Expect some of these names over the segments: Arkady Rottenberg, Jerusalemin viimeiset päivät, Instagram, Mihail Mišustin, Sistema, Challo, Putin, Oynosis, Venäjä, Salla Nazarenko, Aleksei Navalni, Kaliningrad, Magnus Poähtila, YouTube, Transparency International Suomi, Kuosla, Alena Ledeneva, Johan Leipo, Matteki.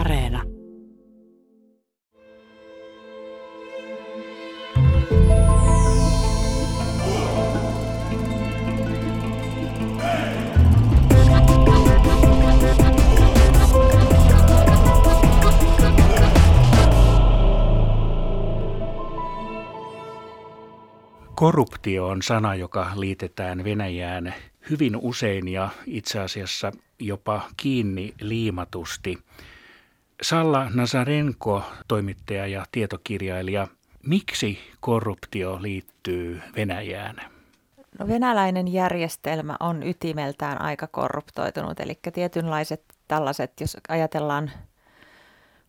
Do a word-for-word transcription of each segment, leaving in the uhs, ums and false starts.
Areena. Korruptio on sana, joka liitetään Venäjään hyvin usein ja itse asiassa jopa kiinni liimatusti. Salla Nazarenko, toimittaja ja tietokirjailija, miksi korruptio liittyy Venäjään? No, venäläinen järjestelmä on ytimeltään aika korruptoitunut, eli tietynlaiset tällaiset, jos ajatellaan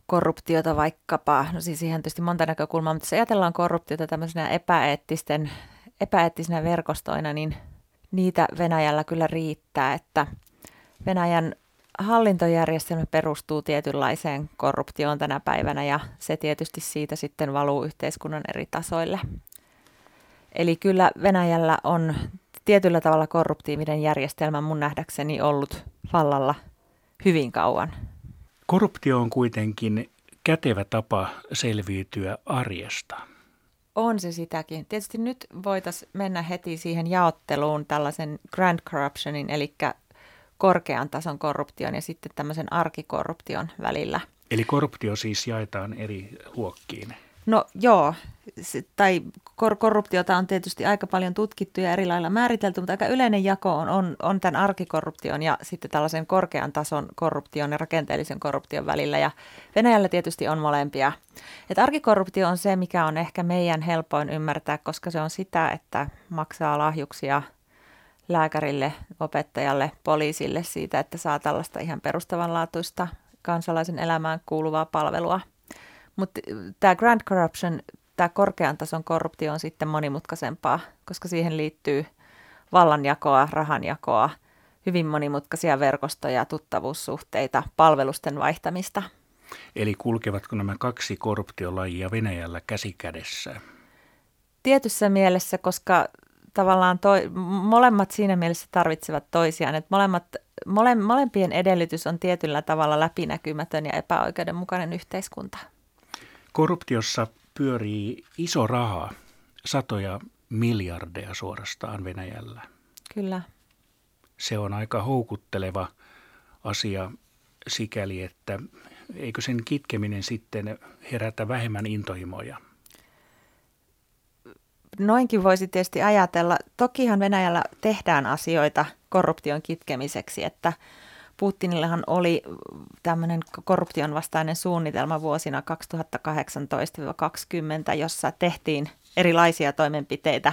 korruptiota vaikkapa, no siis siihen tietysti monta näkökulmaa, mutta jos ajatellaan korruptiota tämmöisenä epäeettisten, epäeettisinä verkostoina, niin niitä Venäjällä kyllä riittää, että Venäjän hallintojärjestelmä perustuu tietynlaiseen korruptioon tänä päivänä ja se tietysti siitä sitten valuu yhteiskunnan eri tasoille. Eli kyllä Venäjällä on tietyllä tavalla korruptiivinen järjestelmä mun nähdäkseni ollut vallalla hyvin kauan. Korruptio on kuitenkin kätevä tapa selviytyä arjesta. On se sitäkin. Tietysti nyt voitaisiin mennä heti siihen jaotteluun tällaisen grand corruptionin, eli korkean tason korruption ja sitten tämmöisen arkikorruption välillä. Eli korruptio siis jaetaan eri luokkiin? No joo, se, tai kor- korruptiota on tietysti aika paljon tutkittu ja eri lailla määritelty, mutta aika yleinen jako on, on, on tämän arkikorruption ja sitten tällaisen korkean tason korruption ja rakenteellisen korruption välillä. Ja Venäjällä tietysti on molempia. Et arkikorruptio on se, mikä on ehkä meidän helpoin ymmärtää, koska se on sitä, että maksaa lahjuksia lääkärille, opettajalle, poliisille siitä, että saa tällaista ihan perustavanlaatuista kansalaisen elämään kuuluvaa palvelua. Mutta tämä grand corruption, tämä korkean tason korruptio on sitten monimutkaisempaa, koska siihen liittyy vallanjakoa, rahanjakoa, hyvin monimutkaisia verkostoja, tuttavuussuhteita, palvelusten vaihtamista. Eli kulkevatko nämä kaksi korruptiolajia Venäjällä käsi kädessä? Tietyssä mielessä, koska tavallaan toi, molemmat siinä mielessä tarvitsevat toisiaan, että molemmat, mole, molempien edellytys on tietyllä tavalla läpinäkymätön ja epäoikeudenmukainen yhteiskunta. Korruptiossa pyörii iso raha, satoja miljardeja suorastaan Venäjällä. Kyllä. Se on aika houkutteleva asia sikäli, että eikö sen kitkeminen sitten herätä vähemmän intohimoja? Noinkin voisi tietysti ajatella. Tokihan Venäjällä tehdään asioita korruption kitkemiseksi, että Putinillahan oli tämmöinen korruption vastainen suunnitelma vuosina kaksituhattakahdeksantoista kaksikymmentä, jossa tehtiin erilaisia toimenpiteitä.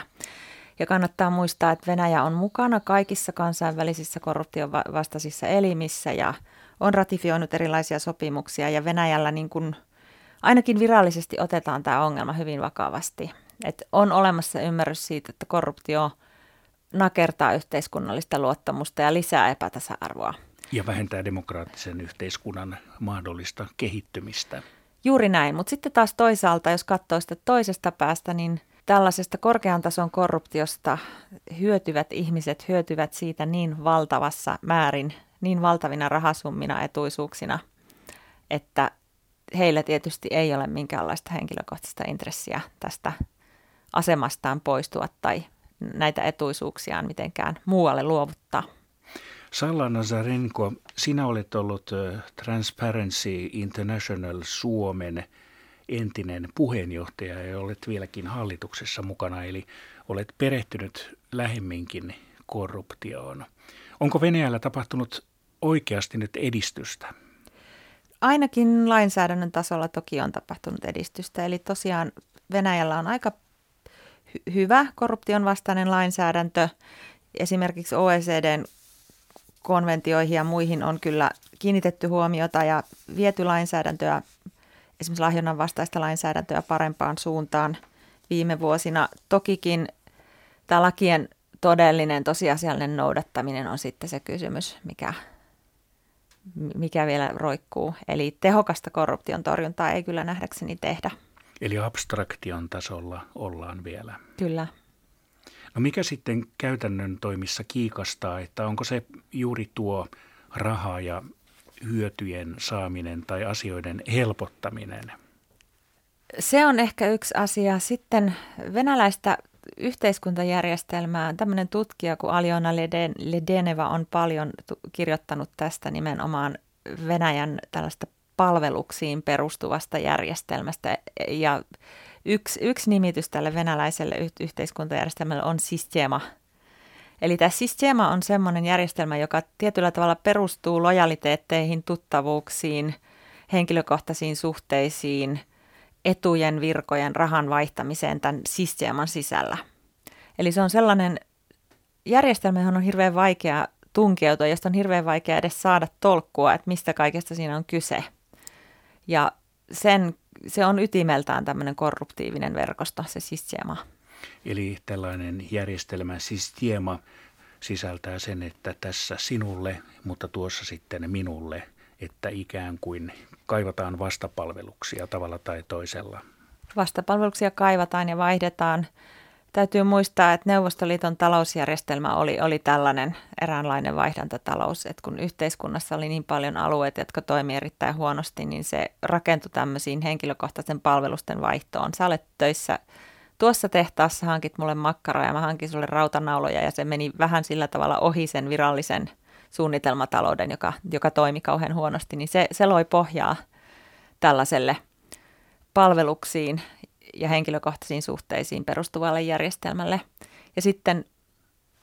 Ja kannattaa muistaa, että Venäjä on mukana kaikissa kansainvälisissä korruption vastaisissa elimissä ja on ratifioinut erilaisia sopimuksia ja Venäjällä niin kuin ainakin virallisesti otetaan tämä ongelma hyvin vakavasti. Että on olemassa ymmärrys siitä, että korruptio nakertaa yhteiskunnallista luottamusta ja lisää epätasa-arvoa. Ja vähentää demokraattisen yhteiskunnan mahdollista kehittymistä. Juuri näin, mutta sitten taas toisaalta, jos katsoo sitä toisesta päästä, niin tällaisesta korkean tason korruptiosta hyötyvät ihmiset hyötyvät siitä niin valtavassa määrin, niin valtavina rahasummina, etuisuuksina, että heillä tietysti ei ole minkäänlaista henkilökohtaista intressiä tästä asemastaan poistua tai näitä etuisuuksiaan mitenkään muualle luovuttaa. Salla Nazarenko, sinä olet ollut Transparency International Suomen entinen puheenjohtaja ja olet vieläkin hallituksessa mukana, eli olet perehtynyt lähemminkin korruptioon. Onko Venäjällä tapahtunut oikeasti nyt edistystä? Ainakin lainsäädännön tasolla toki on tapahtunut edistystä, eli tosiaan Venäjällä on aika hy- hyvä korruption vastainen lainsäädäntö, esimerkiksi O E C D:n konventioihin ja muihin on kyllä kiinnitetty huomiota ja viety lainsäädäntöä, esimerkiksi lahjonnan vastaista lainsäädäntöä parempaan suuntaan viime vuosina. Tokikin tämä lakien todellinen tosiasiallinen noudattaminen on sitten se kysymys, mikä, mikä vielä roikkuu. Eli tehokasta korruption torjuntaa ei kyllä nähdäkseni tehdä. Eli abstraktion tasolla ollaan vielä. Kyllä. No mikä sitten käytännön toimissa kiikastaa, että onko se juuri tuo raha ja hyötyjen saaminen tai asioiden helpottaminen? Se on ehkä yksi asia. Sitten venäläistä yhteiskuntajärjestelmää, tämmöinen tutkija kuin Alena Ledeneva on paljon kirjoittanut tästä nimenomaan Venäjän tällaista palveluksiin perustuvasta järjestelmästä. Ja yksi, yksi nimitys tälle venäläiselle yhteiskuntajärjestelmälle on Sistema. Eli tämä Sistema on semmoinen järjestelmä, joka tietyllä tavalla perustuu lojaliteetteihin, tuttavuuksiin, henkilökohtaisiin suhteisiin, etujen, virkojen, rahan vaihtamiseen tämän sisteeman sisällä. Eli se on sellainen järjestelmä, johon on hirveän vaikea tunkeutua, josta on hirveän vaikea edes saada tolkkua, että mistä kaikesta siinä on kyse. Ja sen, se on ytimeltään tämmöinen korruptiivinen verkosto, se sistema. Eli tällainen järjestelmä sistema sisältää sen, että tässä sinulle, mutta tuossa sitten minulle, että ikään kuin kaivataan vastapalveluksia tavalla tai toisella. Vastapalveluksia kaivataan ja vaihdetaan. Täytyy muistaa, että Neuvostoliiton talousjärjestelmä oli, oli tällainen eräänlainen vaihdantatalous, että kun yhteiskunnassa oli niin paljon alueita, jotka toimii erittäin huonosti, niin se rakentui tämmöisiin henkilökohtaisen palvelusten vaihtoon. Sä olet töissä tuossa tehtaassa, hankit mulle makkaraa ja mä hankin sulle rautanauloja ja se meni vähän sillä tavalla ohi sen virallisen suunnitelmatalouden, joka, joka toimi kauhean huonosti, niin se, se loi pohjaa tällaiselle palveluksiin ja henkilökohtaisiin suhteisiin perustuvalle järjestelmälle. Ja sitten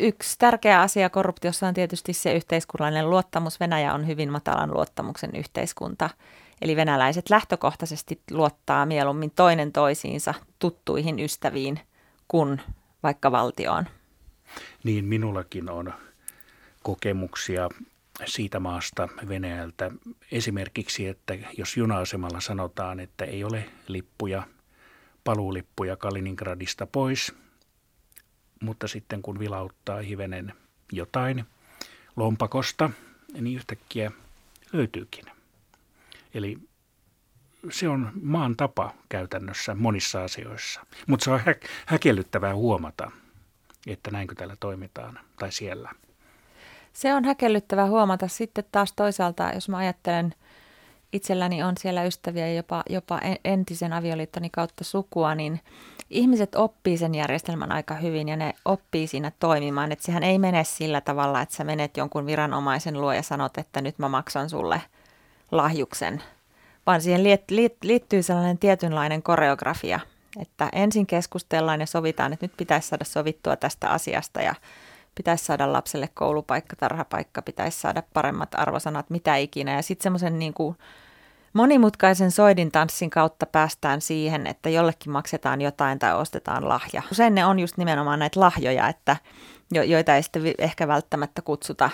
yksi tärkeä asia korruptiossa on tietysti se yhteiskunnallinen luottamus. Venäjä on hyvin matalan luottamuksen yhteiskunta, eli venäläiset lähtökohtaisesti luottaa mieluummin toinen toisiinsa, tuttuihin ystäviin kuin vaikka valtioon. Niin minullakin on kokemuksia siitä maasta Venäjältä. Esimerkiksi, että jos juna-asemalla sanotaan, että ei ole lippuja, paluulippuja Kaliningradista pois, mutta sitten kun vilauttaa hivenen jotain lompakosta, niin yhtäkkiä löytyykin. Eli se on maan tapa käytännössä monissa asioissa, mutta se on hä- häkellyttävää huomata, että näinkö täällä toimitaan tai siellä. Se on häkellyttävä huomata. Sitten taas toisaalta, jos mä ajattelen, itselläni on siellä ystäviä jopa, jopa entisen avioliittoni kautta sukua, niin ihmiset oppii sen järjestelmän aika hyvin ja ne oppii siinä toimimaan. Että sehän ei mene sillä tavalla, että sä menet jonkun viranomaisen luo ja sanot, että nyt mä maksan sulle lahjuksen, vaan siihen liittyy sellainen tietynlainen koreografia, että ensin keskustellaan ja sovitaan, että nyt pitäisi saada sovittua tästä asiasta ja pitäisi saada lapselle koulupaikka, tarhapaikka, pitäisi saada paremmat arvosanat, mitä ikinä. Ja sitten semmoisen niin kuin monimutkaisen soidintanssin kautta päästään siihen, että jollekin maksetaan jotain tai ostetaan lahja. Usein ne on just nimenomaan näitä lahjoja, että jo, joita ei sitten ehkä välttämättä kutsuta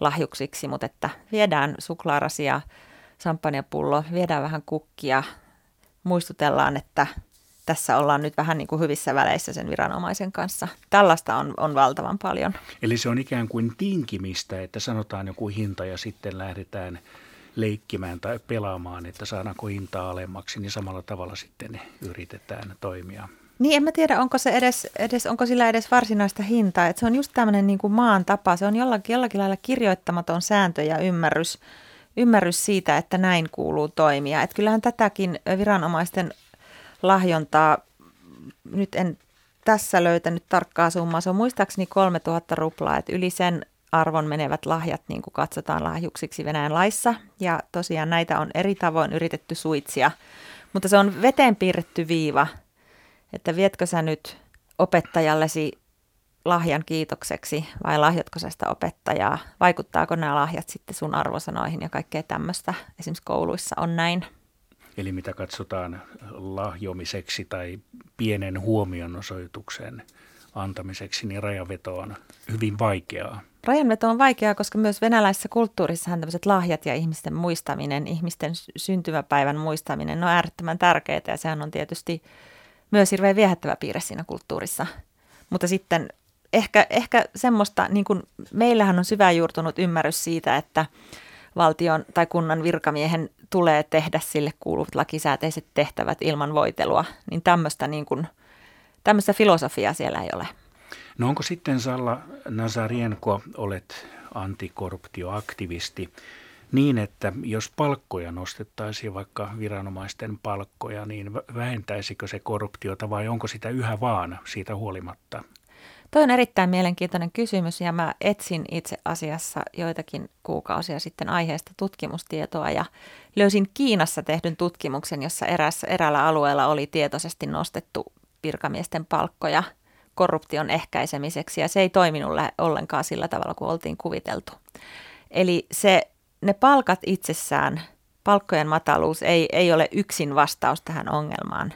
lahjuksiksi, mutta että viedään suklaarasia, samppanjapullo, viedään vähän kukkia, muistutellaan, että tässä ollaan nyt vähän niin kuin hyvissä väleissä sen viranomaisen kanssa. Tällaista on, on valtavan paljon. Eli se on ikään kuin tinkimistä, että sanotaan joku hinta ja sitten lähdetään leikkimään tai pelaamaan, että saadaanko hintaa alemmaksi, niin samalla tavalla sitten yritetään toimia. Niin, en mä tiedä, onko, se edes, edes, onko sillä edes varsinaista hintaa. Että se on just tämmöinen niin kuin maan tapa. Se on jollakin, jollakin lailla kirjoittamaton sääntö ja ymmärrys, ymmärrys siitä, että näin kuuluu toimia. Että kyllähän tätäkin viranomaisten lahjontaa, nyt en tässä löytänyt tarkkaa summaa, se on muistaakseni kolmetuhatta ruplaa, että yli sen arvon menevät lahjat niin kuin katsotaan lahjuksiksi Venäjän laissa. Ja tosiaan näitä on eri tavoin yritetty suitsia, mutta se on veteen piirretty viiva, että vietkö sä nyt opettajallesi lahjan kiitokseksi vai lahjatko sä sitä opettajaa, vaikuttaako nämä lahjat sitten sun arvosanoihin ja kaikkea tämmöistä, esimerkiksi kouluissa on näin. Eli mitä katsotaan lahjomiseksi tai pienen huomionosoituksen antamiseksi, niin rajanveto on hyvin vaikeaa. Rajanveto on vaikeaa, koska myös venäläisessä kulttuurissahan tämmöiset lahjat ja ihmisten muistaminen, ihmisten syntymäpäivän muistaminen, ne on äärettömän tärkeitä ja sehän on tietysti myös hirveän viehättävä piirre siinä kulttuurissa. Mutta sitten ehkä, ehkä semmoista, niin kuin meillähän on syvään juurtunut ymmärrys siitä, että valtion tai kunnan virkamiehen tulee tehdä sille kuuluvat lakisääteiset tehtävät ilman voitelua, niin tämmöistä, niin kuin, tämmöistä filosofiaa siellä ei ole. No onko sitten Salla Nazarenko, olet antikorruptioaktivisti, niin, että jos palkkoja nostettaisiin, vaikka viranomaisten palkkoja, niin vähentäisikö se korruptiota vai onko sitä yhä vaan siitä huolimatta? Toi on erittäin mielenkiintoinen kysymys ja mä etsin itse asiassa joitakin kuukausia sitten aiheesta tutkimustietoa ja löysin Kiinassa tehdyn tutkimuksen, jossa eräs, eräällä alueella oli tietoisesti nostettu virkamiesten palkkoja korruption ehkäisemiseksi ja se ei toiminut ollenkaan sillä tavalla kuin oltiin kuviteltu. Eli se, ne palkat itsessään, palkkojen mataluus ei, ei ole yksin vastaus tähän ongelmaan.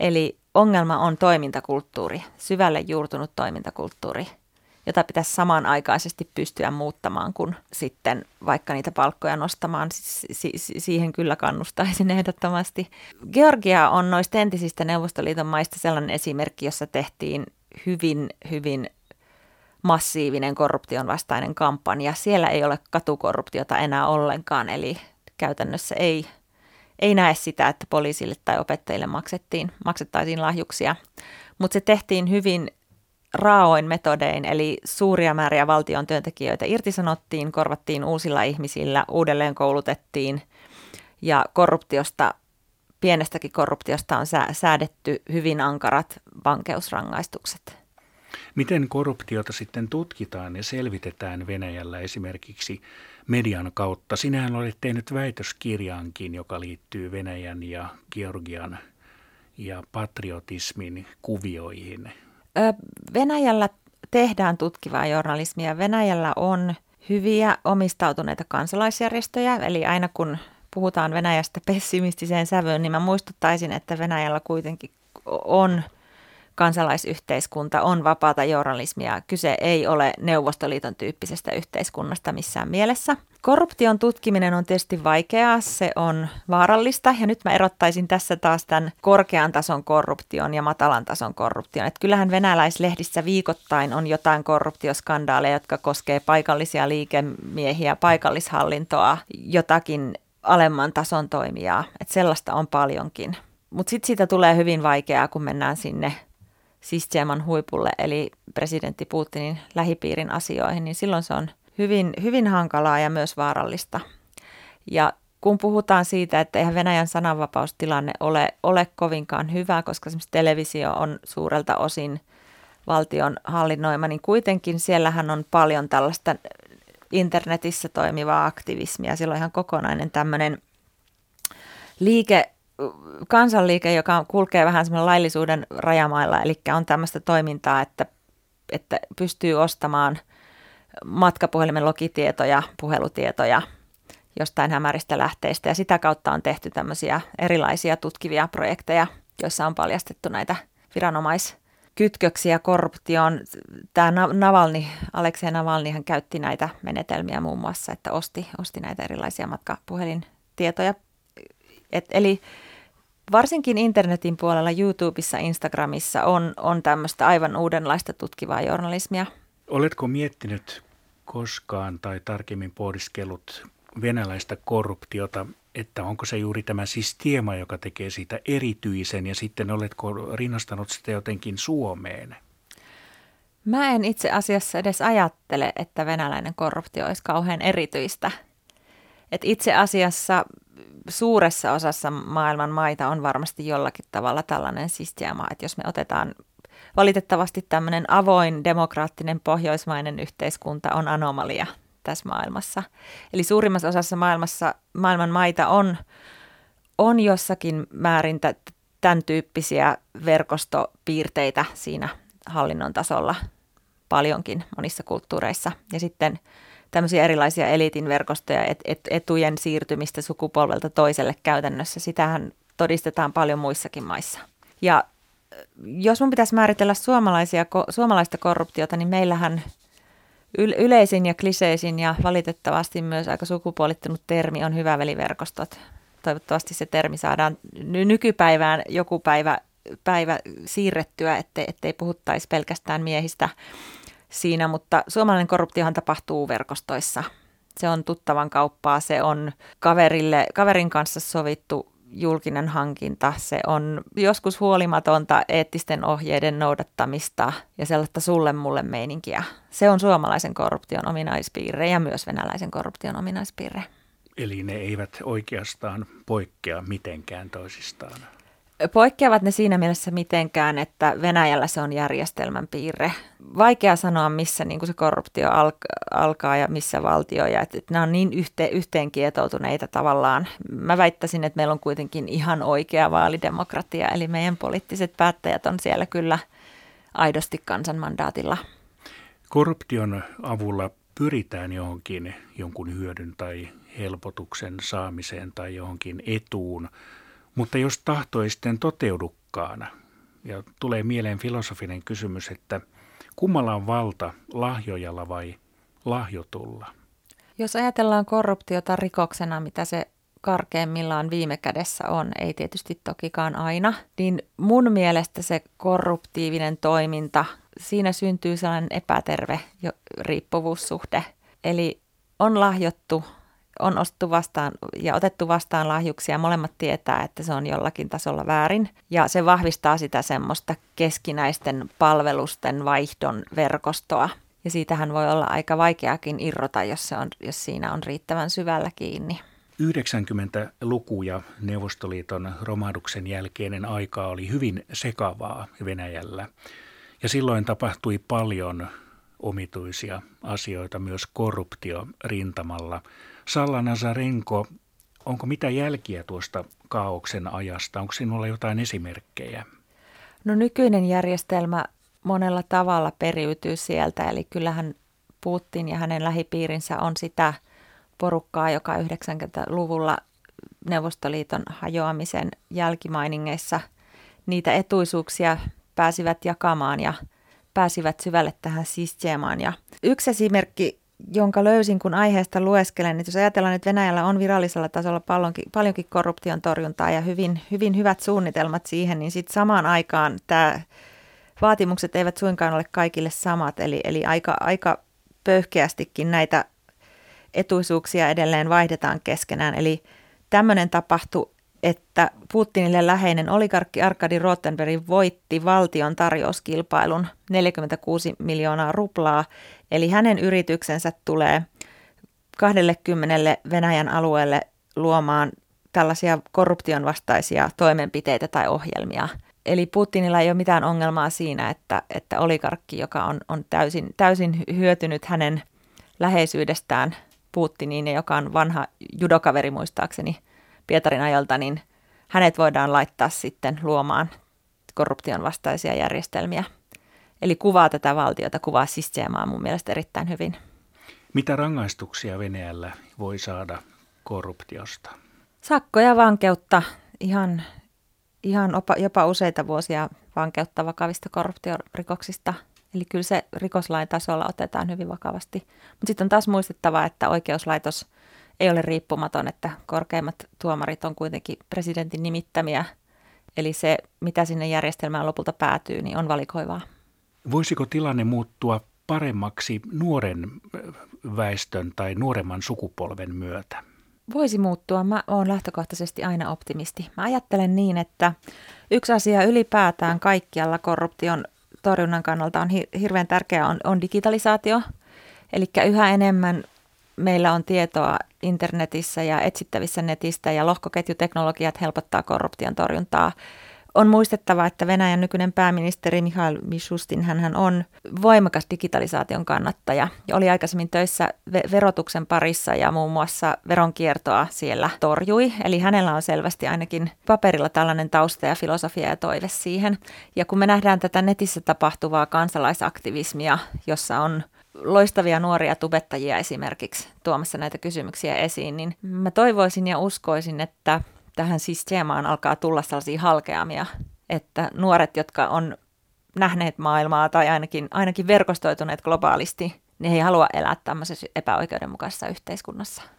Eli ongelma on toimintakulttuuri, syvälle juurtunut toimintakulttuuri, jota pitäisi samanaikaisesti pystyä muuttamaan, kun sitten vaikka niitä palkkoja nostamaan, siihen kyllä kannustaisin ehdottomasti. Georgia on noista entisistä Neuvostoliiton maista sellainen esimerkki, jossa tehtiin hyvin, hyvin massiivinen korruption vastainen kampanja. Siellä ei ole katukorruptiota enää ollenkaan, eli käytännössä ei... Ei näe sitä, että poliisille tai opettajille maksettiin, maksettaisiin lahjuksia, mutta se tehtiin hyvin raaoin metodein, eli suuria määriä valtion työntekijöitä irtisanottiin, korvattiin uusilla ihmisillä, uudelleen koulutettiin ja korruptiosta, pienestäkin korruptiosta on säädetty hyvin ankarat vankeusrangaistukset. Miten korruptiota sitten tutkitaan ja selvitetään Venäjällä esimerkiksi median kautta? Sinähän olet tehnyt väitöskirjaankin, joka liittyy Venäjän ja Georgian ja patriotismin kuvioihin. Venäjällä tehdään tutkivaa journalismia. Venäjällä on hyviä omistautuneita kansalaisjärjestöjä, eli aina kun puhutaan Venäjästä pessimistiseen sävyyn, niin mä muistuttaisin, että Venäjällä kuitenkin on... Kansalaisyhteiskunta on vapaata journalismia. Kyse ei ole Neuvostoliiton tyyppisestä yhteiskunnasta missään mielessä. Korruption tutkiminen on tietysti vaikeaa, se on vaarallista ja nyt mä erottaisin tässä taas tämän korkean tason korruption ja matalan tason korruption. Et kyllähän venäläislehdissä viikoittain on jotain korruptioskandaaleja, jotka koskee paikallisia liikemiehiä, paikallishallintoa, jotakin alemman tason toimijaa. Et sellaista on paljonkin. Mutta sitten siitä tulee hyvin vaikeaa, kun mennään sinne Sisteman huipulle, eli presidentti Putinin lähipiirin asioihin, niin silloin se on hyvin, hyvin hankalaa ja myös vaarallista. Ja kun puhutaan siitä, että eihän Venäjän sananvapaustilanne ole, ole kovinkaan hyvä, koska esimerkiksi televisio on suurelta osin valtion hallinnoima, niin kuitenkin siellähän on paljon tällaista internetissä toimivaa aktivismia. Siellä on ihan kokonainen tämmöinen liike, kansanliike, joka kulkee vähän semmoinen laillisuuden rajamailla, eli on tämmöistä toimintaa, että, että pystyy ostamaan matkapuhelimen logitietoja, puhelutietoja jostain hämäristä lähteistä, ja sitä kautta on tehty tämmöisiä erilaisia tutkivia projekteja, joissa on paljastettu näitä viranomaiskytköksiä korruptioon. Tämä Navalni, Aleksei Navalni, hän käytti näitä menetelmiä muun muassa, että osti, osti näitä erilaisia matkapuhelintietoja. Et, eli varsinkin internetin puolella, YouTubessa, Instagramissa on, on tämmöistä aivan uudenlaista tutkivaa journalismia. Oletko miettinyt koskaan tai tarkemmin pohdiskellut venäläistä korruptiota, että onko se juuri tämä sistema, joka tekee siitä erityisen ja sitten oletko rinnastanut sitä jotenkin Suomeen? Mä en itse asiassa edes ajattele, että venäläinen korruptio olisi kauhean erityistä. Et itse asiassa... Suuressa osassa maailman maita on varmasti jollakin tavalla tällainen sistema, että jos me otetaan valitettavasti tämmöinen avoin, demokraattinen, pohjoismainen yhteiskunta on anomalia tässä maailmassa. Eli suurimmassa osassa maailmassa, maailman maita on, on jossakin määrin tämän tyyppisiä verkostopiirteitä siinä hallinnon tasolla paljonkin monissa kulttuureissa ja sitten tämmöisiä erilaisia eliitin verkostoja, et, et, etujen siirtymistä sukupolvelta toiselle käytännössä. Sitähän todistetaan paljon muissakin maissa. Ja jos mun pitäisi määritellä suomalaisia, suomalaista korruptiota, niin meillähän yleisin ja kliseisin ja valitettavasti myös aika sukupuolittunut termi on hyväveliverkostot. Toivottavasti se termi saadaan nykypäivään joku päivä, päivä siirrettyä, ettei, ettei puhuttaisi pelkästään miehistä siinä, mutta suomalainen korruptiohan tapahtuu verkostoissa. Se on tuttavan kauppaa, se on kaverille, kaverin kanssa sovittu julkinen hankinta, se on joskus huolimatonta eettisten ohjeiden noudattamista ja sellaista sulle mulle meininkiä. Se on suomalaisen korruption ominaispiirre ja myös venäläisen korruption ominaispiirre. Eli ne eivät oikeastaan poikkea mitenkään toisistaan. Poikkeavat ne siinä mielessä mitenkään, että Venäjällä se on järjestelmän piirre. Vaikea sanoa, missä niin se korruptio alkaa ja missä valtioja. Että nämä on niin yhteen, yhteen kietoutuneita tavallaan. Mä väittäisin, että meillä on kuitenkin ihan oikea vaalidemokratia, eli meidän poliittiset päättäjät on siellä kyllä aidosti kansanmandaatilla. Korruption avulla pyritään johonkin jonkun hyödyn tai helpotuksen saamiseen tai johonkin etuun. Mutta jos tahto ei sitten toteudukaan, ja tulee mieleen filosofinen kysymys, että kummalla on valta, lahjojalla vai lahjotulla? Jos ajatellaan korruptiota rikoksena, mitä se karkeimmillaan viime kädessä on, ei tietysti tokikaan aina, niin mun mielestä se korruptiivinen toiminta, siinä syntyy sellainen epäterve riippuvuussuhde. Eli on lahjottu, on ostettu vastaan ja otettu vastaan lahjuksia. Molemmat tietää, että se on jollakin tasolla väärin. Ja se vahvistaa sitä semmoista keskinäisten palvelusten vaihdon verkostoa. Ja siitähän voi olla aika vaikeakin irrota, jos, se on, jos siinä on riittävän syvällä kiinni. yhdeksänkymmentäluku ja Neuvostoliiton romahduksen jälkeinen aika oli hyvin sekavaa Venäjällä. Ja silloin tapahtui paljon omituisia asioita myös korruptiorintamalla. Salla Nazarenko, onko mitä jälkiä tuosta kaaoksen ajasta? Onko sinulla jotain esimerkkejä? No nykyinen järjestelmä monella tavalla periytyy sieltä, eli kyllähän Putin ja hänen lähipiirinsä on sitä porukkaa, joka yhdeksänkymmentäluvulla Neuvostoliiton hajoamisen jälkimainingeissa niitä etuisuuksia pääsivät jakamaan ja pääsivät syvälle tähän sistemaan. Ja yksi esimerkki, jonka löysin, kun aiheesta lueskelen, että jos ajatellaan, että Venäjällä on virallisella tasolla paljonkin, paljonkin korruption torjuntaa ja hyvin, hyvin hyvät suunnitelmat siihen, niin sitten samaan aikaan tämä vaatimukset eivät suinkaan ole kaikille samat, eli, eli aika, aika pöyhkeästikin näitä etuisuuksia edelleen vaihdetaan keskenään. Eli tämmöinen tapahtui, että Putinille läheinen oligarkki Arkady Rottenberg voitti valtion tarjouskilpailun neljäkymmentäkuusi miljoonaa ruplaa, eli hänen yrityksensä tulee kaksikymmentä Venäjän alueelle luomaan tällaisia korruption vastaisia toimenpiteitä tai ohjelmia. Eli Putinilla ei ole mitään ongelmaa siinä, että, että oligarkki, joka on, on täysin, täysin hyötynyt hänen läheisyydestään Putiniin ja joka on vanha judokaveri muistaakseni Pietarin ajalta, niin hänet voidaan laittaa sitten luomaan korruption vastaisia järjestelmiä. Eli kuvaa tätä valtiota, kuvaa sisteemaa mun mielestä erittäin hyvin. Mitä rangaistuksia Venäjällä voi saada korruptiosta? Sakkoja, vankeutta, ihan, ihan opa, jopa useita vuosia vankeutta vakavista korruptiorikoksista. Eli kyllä se rikoslain tasolla otetaan hyvin vakavasti. Mutta sitten on taas muistettava, että oikeuslaitos ei ole riippumaton, että korkeimmat tuomarit on kuitenkin presidentin nimittämiä. Eli se, mitä sinne järjestelmään lopulta päätyy, niin on valikoivaa. Voisiko tilanne muuttua paremmaksi nuoren väestön tai nuoremman sukupolven myötä? Voisi muuttua. Mä oon lähtökohtaisesti aina optimisti. Mä ajattelen niin, että yksi asia ylipäätään kaikkialla korruption torjunnan kannalta on hirveän tärkeää on, on digitalisaatio. Eli yhä enemmän meillä on tietoa internetissä ja etsittävissä netistä ja lohkoketjuteknologiat helpottaa korruption torjuntaa. On muistettava, että Venäjän nykyinen pääministeri Mihail Mišustin, hänhän on voimakas digitalisaation kannattaja ja oli aikaisemmin töissä verotuksen parissa ja muun muassa veronkiertoa siellä torjui. Eli hänellä on selvästi ainakin paperilla tällainen tausta ja filosofia ja toive siihen. Ja kun me nähdään tätä netissä tapahtuvaa kansalaisaktivismia, jossa on loistavia nuoria tubettajia esimerkiksi tuomassa näitä kysymyksiä esiin, niin mä toivoisin ja uskoisin, että tähän sisteemaan alkaa tulla sellaisia halkeamia, että nuoret, jotka on nähneet maailmaa tai ainakin, ainakin verkostoituneet globaalisti, niin he ei halua elää tämmöisessä epäoikeudenmukaisessa yhteiskunnassa.